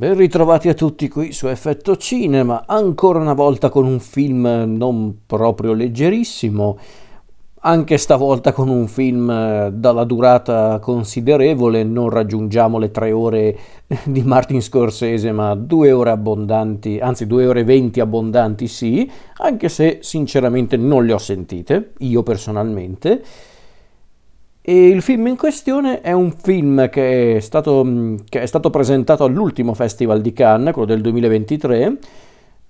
Ben ritrovati a tutti qui su Effetto Cinema, ancora una volta con un film non proprio leggerissimo, anche stavolta con un film dalla durata considerevole. Non raggiungiamo le 3 ore di Martin Scorsese, ma 2 ore abbondanti, anzi 2 ore e 20 abbondanti sì, anche se sinceramente non le ho sentite, io personalmente. E il film in questione è un film che è stato presentato all'ultimo Festival di Cannes, quello del 2023,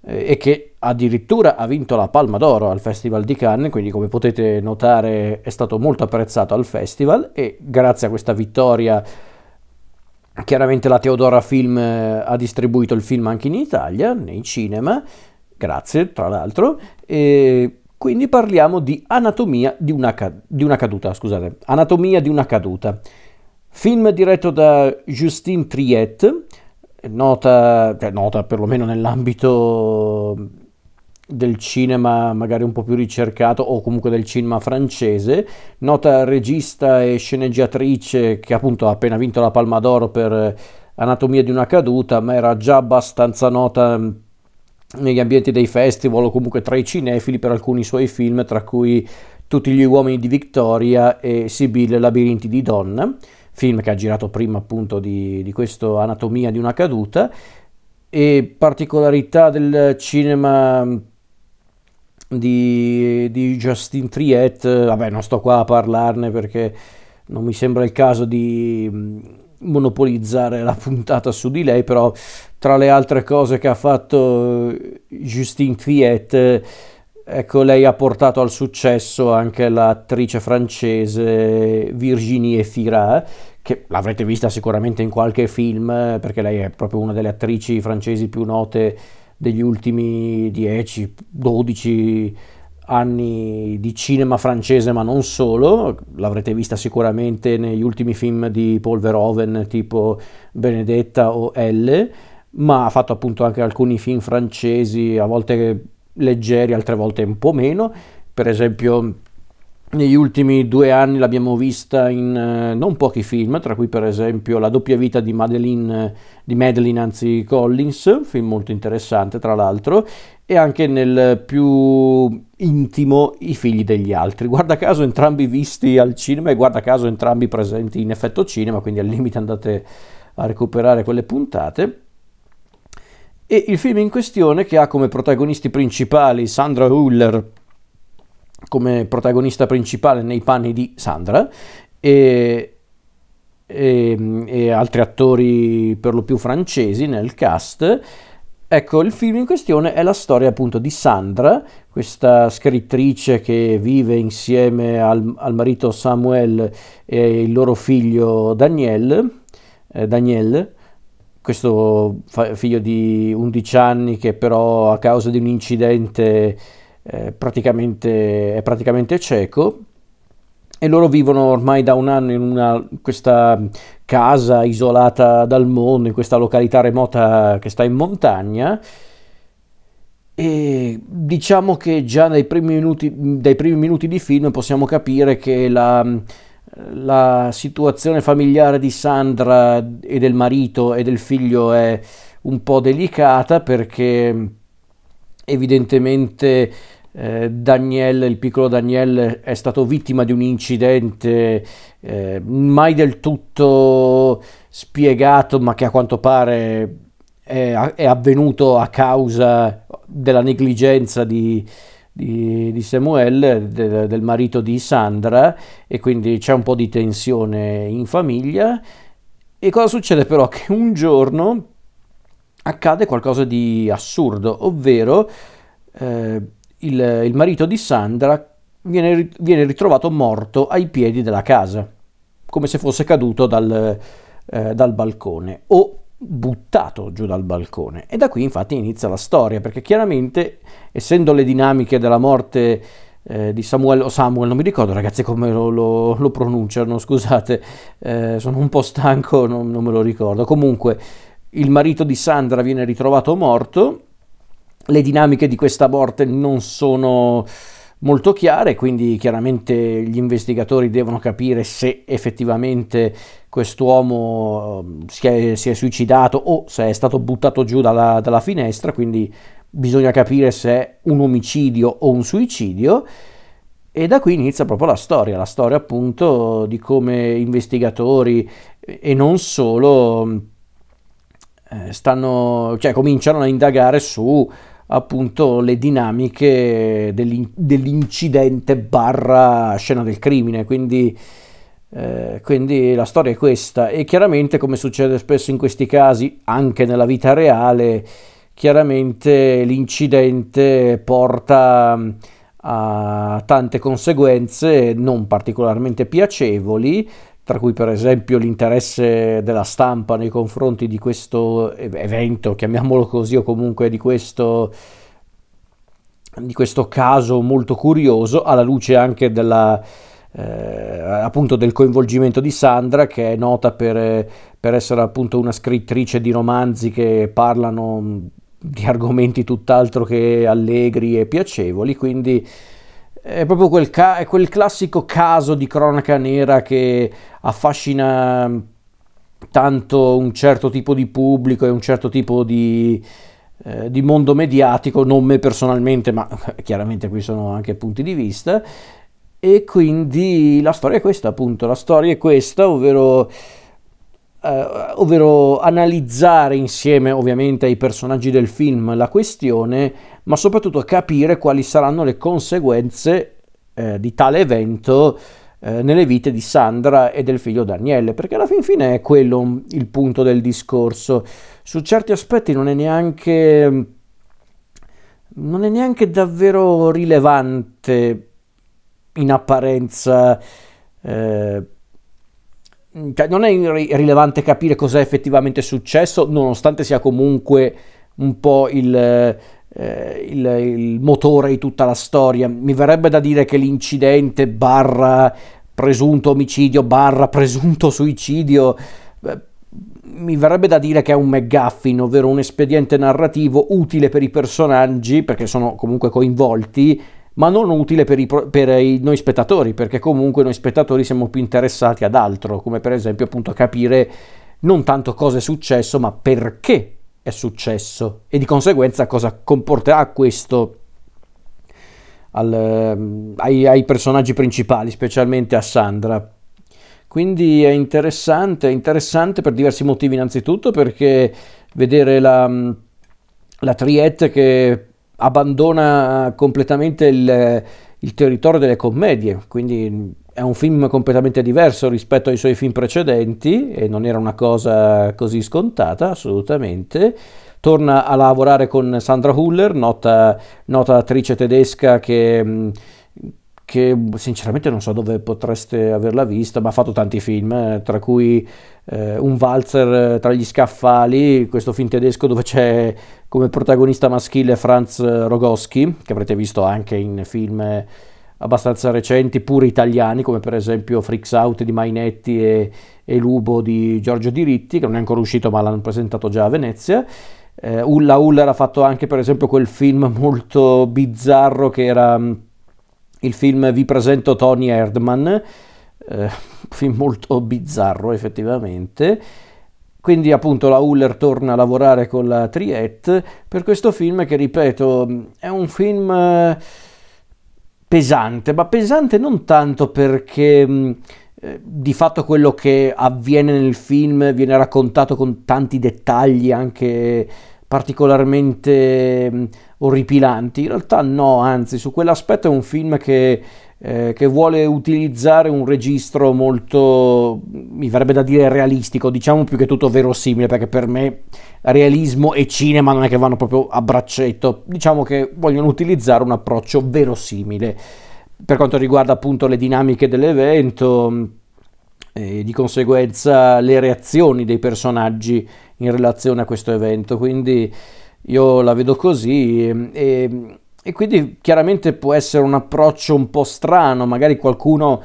e che addirittura ha vinto la Palma d'Oro al Festival di Cannes, quindi come potete notare è stato molto apprezzato al Festival, e grazie a questa vittoria chiaramente la Theodora Film ha distribuito il film anche in Italia, nei cinema, grazie tra l'altro, e quindi parliamo di Anatomia di una caduta. Film diretto da Justine Triet, nota perlomeno nell'ambito del cinema magari un po' più ricercato o comunque del cinema francese, nota regista e sceneggiatrice che appunto ha appena vinto la Palma d'Oro per Anatomia di una caduta, ma era già abbastanza nota negli ambienti dei festival o comunque tra i cinefili per alcuni suoi film, tra cui Tutti gli uomini di Victoria e Sibylle, labirinti di donna, film che ha girato prima appunto di questo Anatomia di una caduta. E particolarità del cinema di Justine Triet, vabbè, non sto qua a parlarne perché non mi sembra il caso di monopolizzare la puntata su di lei, però tra le altre cose che ha fatto Justine Triet, ecco, lei ha portato al successo anche l'attrice francese Virginie Efira, che l'avrete vista sicuramente in qualche film, perché lei è proprio una delle attrici francesi più note degli ultimi 10-12 anni di cinema francese, ma non solo. L'avrete vista sicuramente negli ultimi film di Paul Verhoeven tipo Benedetta o Elle, ma ha fatto appunto anche alcuni film francesi, a volte leggeri, altre volte un po' meno. Per esempio negli ultimi 2 anni l'abbiamo vista in non pochi film, tra cui per esempio La doppia vita di Madeleine Collins, film molto interessante tra l'altro, e anche nel più intimo I figli degli altri, guarda caso entrambi visti al cinema e guarda caso entrambi presenti in Effetto Cinema, quindi al limite andate a recuperare quelle puntate. E il film in questione, che ha come protagonisti principali Sandra Hüller come protagonista principale nei panni di Sandra e altri attori per lo più francesi nel cast. Ecco, il film in questione è la storia appunto di Sandra, questa scrittrice che vive insieme al marito Samuel e il loro figlio Daniel, questo figlio di 11 anni che però a causa di un incidente è praticamente cieco, e loro vivono ormai da 1 anno in questa casa isolata dal mondo, in questa località remota che sta in montagna. E diciamo che già dai primi minuti di film possiamo capire che la situazione familiare di Sandra e del marito e del figlio è un po' delicata, perché evidentemente il piccolo Daniel è stato vittima di un incidente mai del tutto spiegato, ma che a quanto pare è avvenuto a causa della negligenza di Samuel, del marito di Sandra, e quindi c'è un po' di tensione in famiglia. E cosa succede però? Che un giorno accade qualcosa di assurdo, ovvero il marito di Sandra viene ritrovato morto ai piedi della casa, come se fosse caduto dal balcone o buttato giù dal balcone. E da qui infatti inizia la storia, perché chiaramente, essendo le dinamiche della morte di Samuel, non mi ricordo ragazzi come lo pronunciano, scusate, sono un po' stanco, non me lo ricordo. Comunque il marito di Sandra viene ritrovato morto. Le dinamiche di questa morte non sono molto chiare, quindi chiaramente gli investigatori devono capire se effettivamente quest'uomo si è suicidato o se è stato buttato giù dalla finestra, quindi bisogna capire se è un omicidio o un suicidio. E da qui inizia proprio la storia appunto di come investigatori e non solo cominciano a indagare su appunto le dinamiche dell'incidente / scena del crimine, quindi la storia è questa. E chiaramente, come succede spesso in questi casi anche nella vita reale, chiaramente l'incidente porta a tante conseguenze non particolarmente piacevoli, tra cui per esempio l'interesse della stampa nei confronti di questo evento, chiamiamolo così, o comunque di questo caso molto curioso, alla luce anche appunto del coinvolgimento di Sandra, che è nota per essere appunto una scrittrice di romanzi che parlano di argomenti tutt'altro che allegri e piacevoli. Quindi è proprio quel classico caso di cronaca nera che affascina tanto un certo tipo di pubblico e un certo tipo di mondo mediatico, non me personalmente, ma chiaramente qui sono anche punti di vista. E quindi la storia è questa, ovvero analizzare insieme ovviamente ai personaggi del film la questione, ma soprattutto capire quali saranno le conseguenze di tale evento nelle vite di Sandra e del figlio Daniele, perché alla fin fine è quello il punto del discorso. Su certi aspetti non è neanche davvero rilevante in apparenza, non è rilevante capire cosa è effettivamente successo, nonostante sia comunque un po' il motore di tutta la storia. Mi verrebbe da dire che l'incidente / presunto omicidio / presunto suicidio, mi verrebbe da dire che è un McGuffin, ovvero un espediente narrativo utile per i personaggi, perché sono comunque coinvolti, ma non utile per noi spettatori, perché comunque noi spettatori siamo più interessati ad altro, come per esempio appunto a capire non tanto cosa è successo, ma perché è successo e di conseguenza cosa comporterà questo ai personaggi principali, specialmente a Sandra. Quindi è interessante per diversi motivi, innanzitutto perché vedere la Triet che abbandona completamente il territorio delle commedie, quindi è un film completamente diverso rispetto ai suoi film precedenti e non era una cosa così scontata assolutamente. Torna a lavorare con Sandra Hüller, nota attrice tedesca che sinceramente non so dove potreste averla vista, ma ha fatto tanti film, tra cui Un valzer tra gli scaffali, questo film tedesco dove c'è come protagonista maschile Franz Rogowski, che avrete visto anche in film abbastanza recenti, pure italiani, come per esempio Freaks Out di Mainetti e Lubo di Giorgio Diritti, che non è ancora uscito ma l'hanno presentato già a Venezia. Ulla Hüller ha fatto anche per esempio quel film molto bizzarro che era il film Vi presento Tony Erdman, film molto bizzarro effettivamente. Quindi appunto la Hüller torna a lavorare con la Triet per questo film che, ripeto, è un film pesante, ma pesante non tanto perché di fatto quello che avviene nel film viene raccontato con tanti dettagli anche particolarmente orripilanti, in realtà no, anzi su quell'aspetto è un film che vuole utilizzare un registro molto, mi verrebbe da dire, realistico, diciamo più che tutto verosimile, perché per me realismo e cinema non è che vanno proprio a braccetto, diciamo che vogliono utilizzare un approccio verosimile per quanto riguarda appunto le dinamiche dell'evento e di conseguenza le reazioni dei personaggi in relazione a questo evento. Quindi io la vedo così e quindi chiaramente può essere un approccio un po' strano, magari qualcuno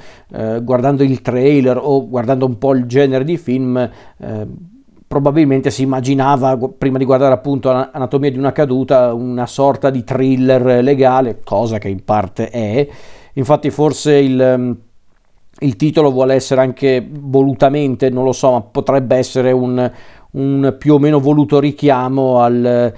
guardando il trailer o guardando un po' il genere di film probabilmente si immaginava, prima di guardare appunto Anatomia di una caduta, una sorta di thriller legale, cosa che in parte è. Infatti forse il titolo vuole essere anche volutamente, non lo so, ma potrebbe essere un più o meno voluto richiamo al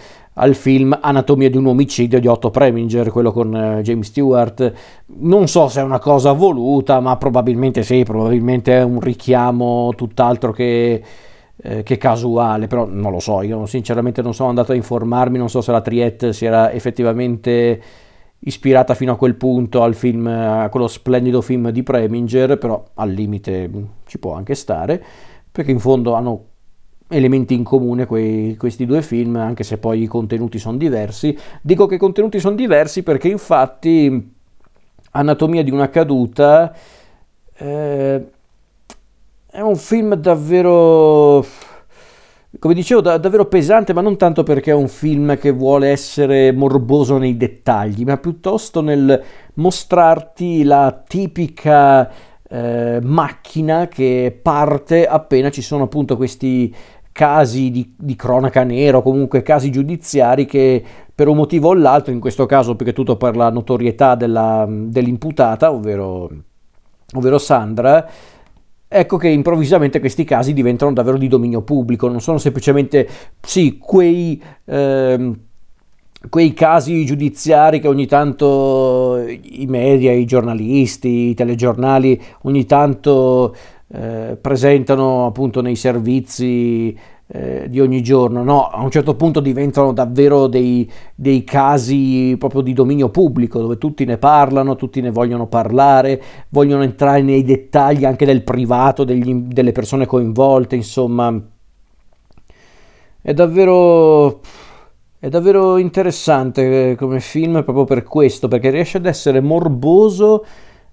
film Anatomia di un omicidio di Otto Preminger, quello con James Stewart. Non so se è una cosa voluta, ma probabilmente sì, probabilmente è un richiamo tutt'altro che casuale, però non lo so, io sinceramente non sono andato a informarmi, non so se la Triet si era effettivamente ispirata fino a quel punto al film, a quello splendido film di Preminger, però al limite ci può anche stare, perché in fondo hanno elementi in comune questi due film, anche se poi i contenuti sono diversi. Dico che i contenuti sono diversi perché infatti Anatomia di una caduta è un film davvero, come dicevo, davvero pesante, ma non tanto perché è un film che vuole essere morboso nei dettagli, ma piuttosto nel mostrarti la tipica macchina che parte appena ci sono appunto questi casi di cronaca nera, o comunque casi giudiziari che per un motivo o l'altro, in questo caso perché tutto per la notorietà dell'imputata, ovvero Sandra, ecco che improvvisamente questi casi diventano davvero di dominio pubblico, non sono semplicemente sì quei casi giudiziari che ogni tanto i media, i giornalisti, i telegiornali ogni tanto presentano appunto nei servizi di ogni giorno. No, a un certo punto diventano davvero dei casi proprio di dominio pubblico, dove tutti ne parlano, tutti ne vogliono parlare, vogliono entrare nei dettagli anche del privato, delle persone coinvolte, insomma è davvero interessante come film proprio per questo, perché riesce ad essere morboso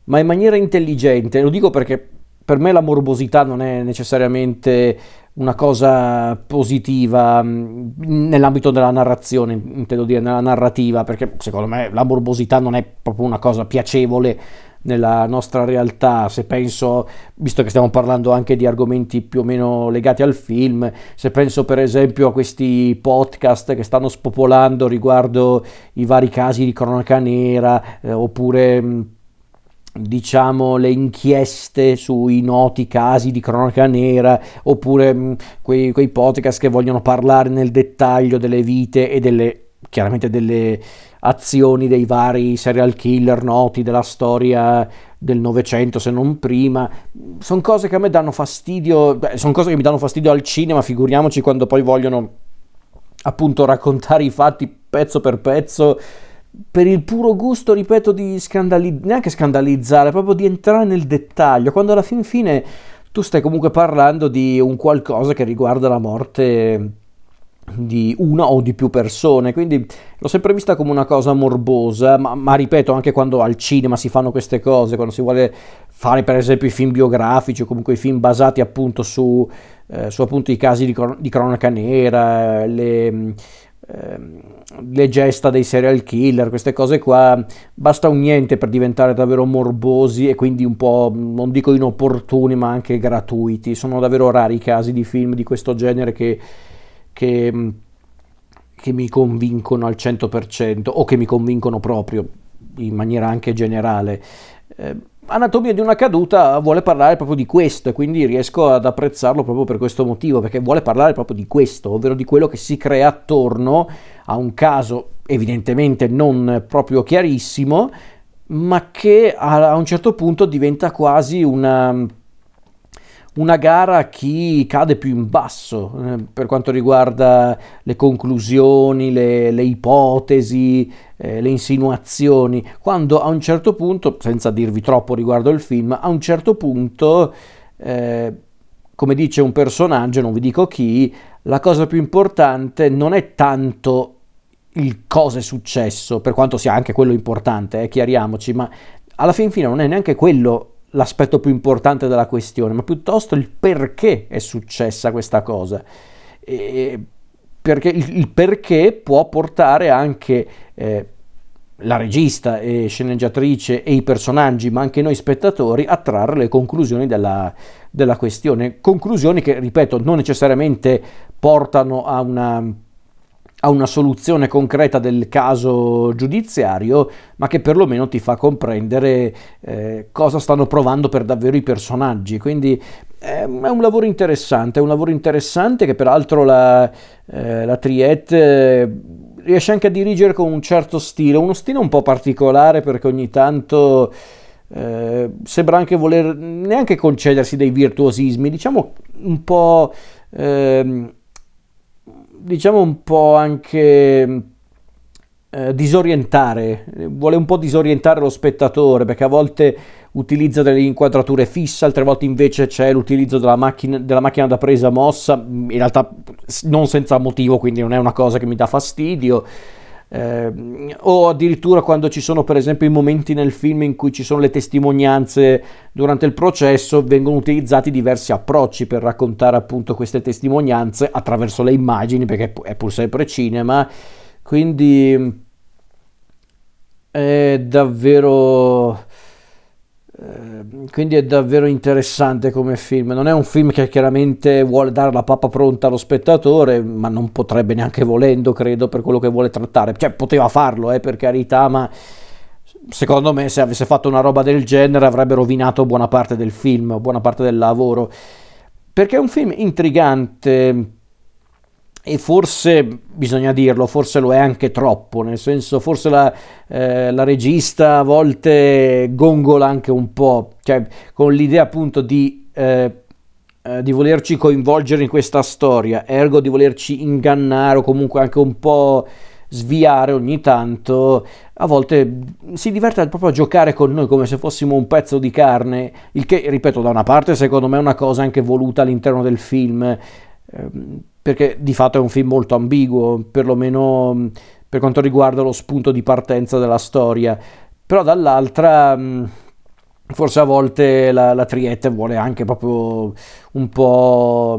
ma in maniera intelligente. Lo dico perché per me la morbosità non è necessariamente una cosa positiva nell'ambito della narrazione, intendo dire nella narrativa, perché secondo me la morbosità non è proprio una cosa piacevole nella nostra realtà. Se penso, visto che stiamo parlando anche di argomenti più o meno legati al film, se penso per esempio a questi podcast che stanno spopolando riguardo i vari casi di cronaca nera, oppure diciamo le inchieste sui noti casi di cronaca nera, oppure quei podcast che vogliono parlare nel dettaglio delle vite e delle azioni dei vari serial killer noti della storia del Novecento, se non prima. Sono cose che a me danno fastidio, sono cose che mi danno fastidio al cinema, figuriamoci quando poi vogliono appunto raccontare i fatti pezzo per pezzo, per il puro gusto, ripeto, di neanche scandalizzare, proprio di entrare nel dettaglio, quando alla fin fine tu stai comunque parlando di un qualcosa che riguarda la morte di una o di più persone. Quindi l'ho sempre vista come una cosa morbosa, ma ripeto, anche quando al cinema si fanno queste cose, quando si vuole fare per esempio i film biografici o comunque i film basati appunto su appunto i casi di cronaca nera, le gesta dei serial killer, queste cose qua, basta un niente per diventare davvero morbosi e quindi un po', non dico inopportuni, ma anche gratuiti. Sono davvero rari i casi di film di questo genere che mi convincono al 100% o che mi convincono proprio in maniera anche generale. Anatomia di una caduta vuole parlare proprio di questo, e quindi riesco ad apprezzarlo proprio per questo motivo, perché vuole parlare proprio di questo, ovvero di quello che si crea attorno a un caso evidentemente non proprio chiarissimo, ma che a un certo punto diventa quasi una gara a chi cade più in basso per quanto riguarda le conclusioni, le ipotesi, le insinuazioni, quando a un certo punto, senza dirvi troppo riguardo il film, a un certo punto, come dice un personaggio, non vi dico chi, la cosa più importante non è tanto il cosa è successo, per quanto sia anche quello importante, chiariamoci, ma alla fin fine non è neanche quello l'aspetto più importante della questione, ma piuttosto il perché è successa questa cosa, perché il perché può portare anche la regista e sceneggiatrice e i personaggi, ma anche noi spettatori, a trarre le conclusioni della questione. Conclusioni che, ripeto, non necessariamente portano a una soluzione concreta del caso giudiziario, ma che perlomeno ti fa comprendere cosa stanno provando per davvero i personaggi. Quindi è un lavoro interessante che peraltro la Triet riesce anche a dirigere con un certo stile, uno stile un po' particolare, perché ogni tanto sembra anche voler neanche concedersi dei virtuosismi, diciamo un po' anche disorientare, vuole un po' disorientare lo spettatore, perché a volte utilizza delle inquadrature fisse, altre volte invece c'è l'utilizzo della macchina da presa mossa, in realtà non senza motivo, quindi non è una cosa che mi dà fastidio. O addirittura quando ci sono, per esempio, i momenti nel film in cui ci sono le testimonianze durante il processo, vengono utilizzati diversi approcci per raccontare appunto queste testimonianze attraverso le immagini, perché è pur sempre cinema. Quindi è davvero interessante come film. Non è un film che chiaramente vuole dare la pappa pronta allo spettatore, ma non potrebbe neanche volendo, credo, per quello che vuole trattare. Cioè, poteva farlo, per carità, ma secondo me se avesse fatto una roba del genere avrebbe rovinato buona parte del film, buona parte del lavoro, perché è un film intrigante. E forse, bisogna dirlo, forse lo è anche troppo, nel senso, forse la regista a volte gongola anche un po', cioè con l'idea appunto di volerci coinvolgere in questa storia, ergo di volerci ingannare o comunque anche un po' sviare ogni tanto. A volte si diverte proprio a giocare con noi come se fossimo un pezzo di carne, il che, ripeto, da una parte secondo me è una cosa anche voluta all'interno del film, perché di fatto è un film molto ambiguo, perlomeno per quanto riguarda lo spunto di partenza della storia, però dall'altra forse a volte la Triet vuole anche proprio un po'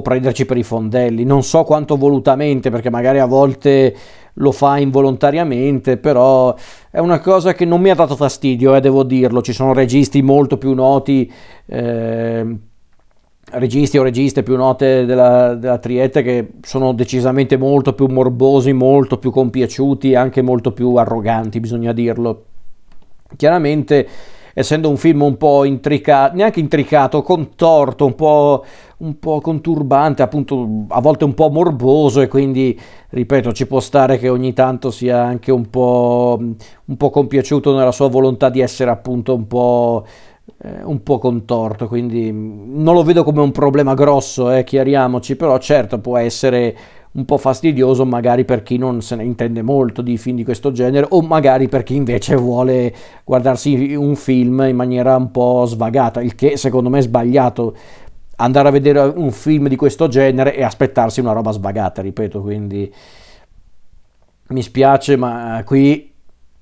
prenderci per i fondelli, non so quanto volutamente, perché magari a volte lo fa involontariamente, però è una cosa che non mi ha dato fastidio, devo dirlo. Ci sono registi molto più noti, registi o registe più note della Triet, che sono decisamente molto più morbosi, molto più compiaciuti, anche molto più arroganti, bisogna dirlo. Chiaramente, essendo un film un po' intricato, neanche intricato, contorto, un po' conturbante, appunto a volte un po' morboso, e quindi, ripeto, ci può stare che ogni tanto sia anche un po' compiaciuto nella sua volontà di essere appunto un po' contorto, quindi non lo vedo come un problema grosso, chiariamoci, però certo può essere un po' fastidioso magari per chi non se ne intende molto di film di questo genere, o magari per chi invece vuole guardarsi un film in maniera un po' svagata, il che secondo me è sbagliato, andare a vedere un film di questo genere e aspettarsi una roba svagata, ripeto. Quindi mi spiace, ma qui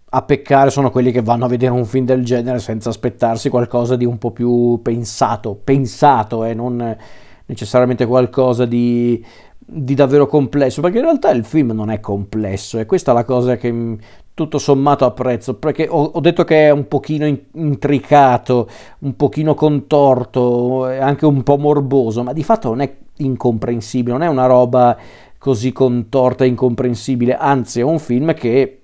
a peccare sono quelli che vanno a vedere un film del genere senza aspettarsi qualcosa di un po' più pensato e non necessariamente qualcosa di davvero complesso, perché in realtà il film non è complesso, e questa è la cosa che tutto sommato apprezzo, perché ho detto che è un pochino intricato, un pochino contorto, anche un po' morboso, ma di fatto non è incomprensibile, non è una roba così contorta e incomprensibile, anzi è un film che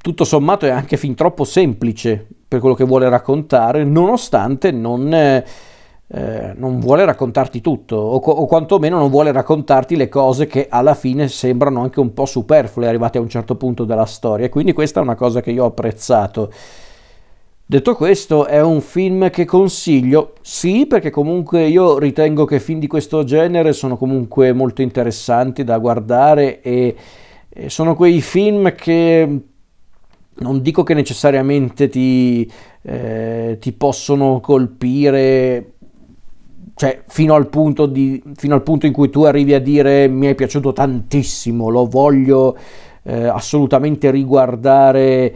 tutto sommato è anche fin troppo semplice per quello che vuole raccontare, nonostante non vuole raccontarti tutto, o quantomeno non vuole raccontarti le cose che alla fine sembrano anche un po' superflue arrivate a un certo punto della storia, e quindi questa è una cosa che io ho apprezzato. Detto questo, è un film che consiglio, sì, perché comunque io ritengo che film di questo genere sono comunque molto interessanti da guardare, e sono quei film che non dico che necessariamente ti possono colpire, cioè fino al punto in cui tu arrivi a dire mi è piaciuto tantissimo, lo voglio assolutamente riguardare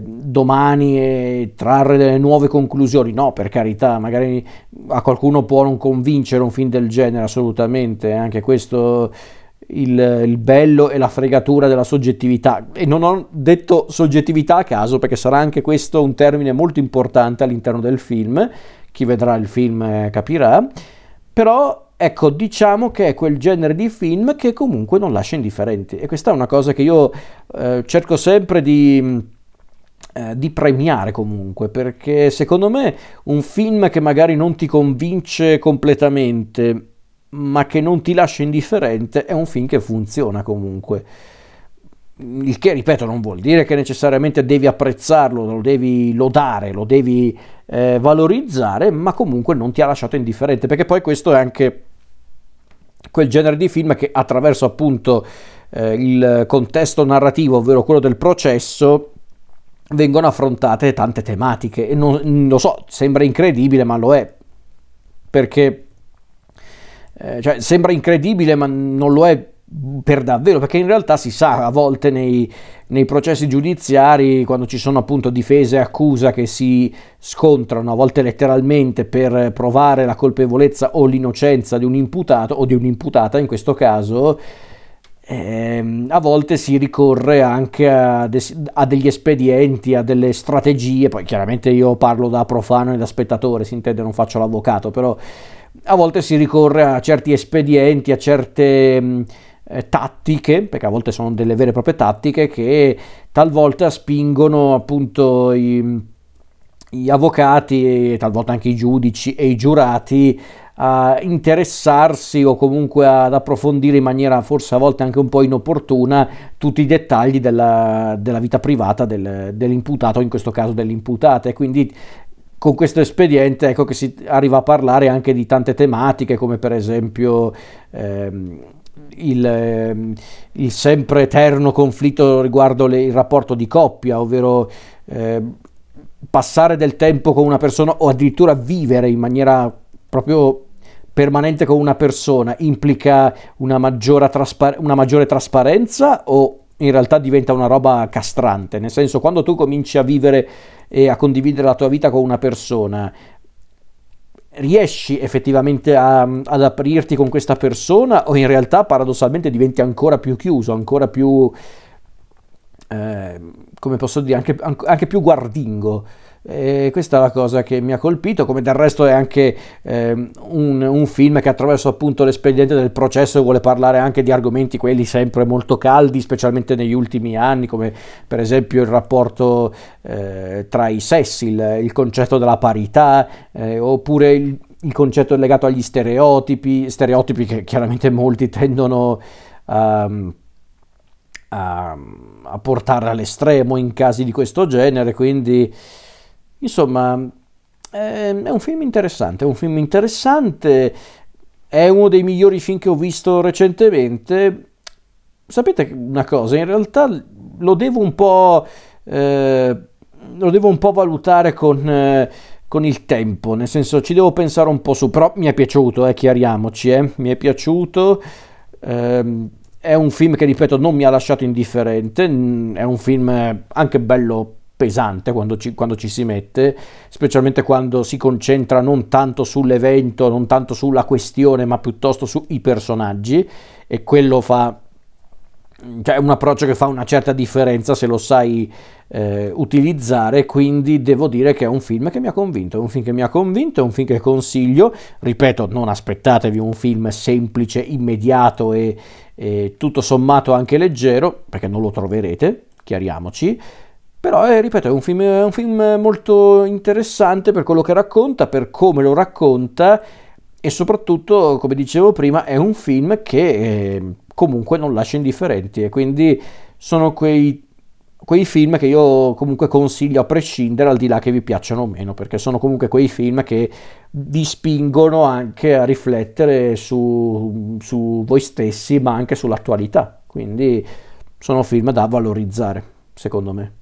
domani e trarre delle nuove conclusioni. No, per carità, magari a qualcuno può non convincere un film del genere, assolutamente, anche questo il bello e la fregatura della soggettività, e non ho detto soggettività a caso perché sarà anche questo un termine molto importante all'interno del film, chi vedrà il film capirà, però ecco, diciamo che è quel genere di film che comunque non lascia indifferenti, e questa è una cosa che io cerco sempre di premiare comunque, perché secondo me un film che magari non ti convince completamente ma che non ti lascia indifferente è un film che funziona comunque, il che, ripeto, non vuol dire che necessariamente devi apprezzarlo, lo devi lodare, lo devi valorizzare, ma comunque non ti ha lasciato indifferente, perché poi questo è anche quel genere di film che attraverso appunto il contesto narrativo, ovvero quello del processo, vengono affrontate tante tematiche, e non lo so, sembra incredibile ma lo è, perché cioè sembra incredibile ma non lo è per davvero, perché in realtà si sa a volte nei processi giudiziari, quando ci sono appunto difesa e accusa che si scontrano a volte letteralmente per provare la colpevolezza o l'innocenza di un imputato o di un'imputata in questo caso, a volte si ricorre anche a degli espedienti, a delle strategie, poi chiaramente io parlo da profano e da spettatore, si intende, non faccio l'avvocato, però a volte si ricorre a certi espedienti, a certe tattiche, perché a volte sono delle vere e proprie tattiche che talvolta spingono appunto gli avvocati e talvolta anche i giudici e i giurati a interessarsi o comunque ad approfondire in maniera forse a volte anche un po' inopportuna tutti i dettagli della vita privata dell'imputato, in questo caso dell'imputata, e quindi con questo espediente ecco che si arriva a parlare anche di tante tematiche, come per esempio il sempre eterno conflitto riguardo il rapporto di coppia, ovvero passare del tempo con una persona o addirittura vivere in maniera proprio permanente con una persona implica una maggiore trasparenza, o in realtà diventa una roba castrante, nel senso, quando tu cominci a vivere e a condividere la tua vita con una persona, riesci effettivamente ad aprirti con questa persona, o in realtà paradossalmente diventi ancora più chiuso, ancora più come posso dire, anche più guardingo. Questa è la cosa che mi ha colpito, come del resto è anche un film che attraverso appunto l'espediente del processo vuole parlare anche di argomenti quelli sempre molto caldi, specialmente negli ultimi anni, come per esempio il rapporto tra i sessi, il concetto della parità, oppure il concetto legato agli stereotipi che chiaramente molti tendono a portare all'estremo in casi di questo genere, quindi insomma, è un film interessante, è uno dei migliori film che ho visto recentemente. Sapete una cosa, in realtà lo devo un po' valutare con il tempo, nel senso ci devo pensare un po' su, però mi è piaciuto, chiariamoci, mi è piaciuto, è un film che, ripeto, non mi ha lasciato indifferente, è un film anche bello pesante quando ci si mette, specialmente quando si concentra non tanto sull'evento, non tanto sulla questione, ma piuttosto sui personaggi, e quello è un approccio che fa una certa differenza se lo sai utilizzare, quindi devo dire che è un film che mi ha convinto, è un film che consiglio, ripeto, non aspettatevi un film semplice, immediato e tutto sommato anche leggero, perché non lo troverete, chiariamoci. Però, ripeto, è un film molto interessante per quello che racconta, per come lo racconta, e soprattutto, come dicevo prima, è un film che comunque non lascia indifferenti, e quindi sono quei film che io comunque consiglio a prescindere, al di là che vi piacciono o meno, perché sono comunque quei film che vi spingono anche a riflettere su voi stessi, ma anche sull'attualità, quindi sono film da valorizzare, secondo me.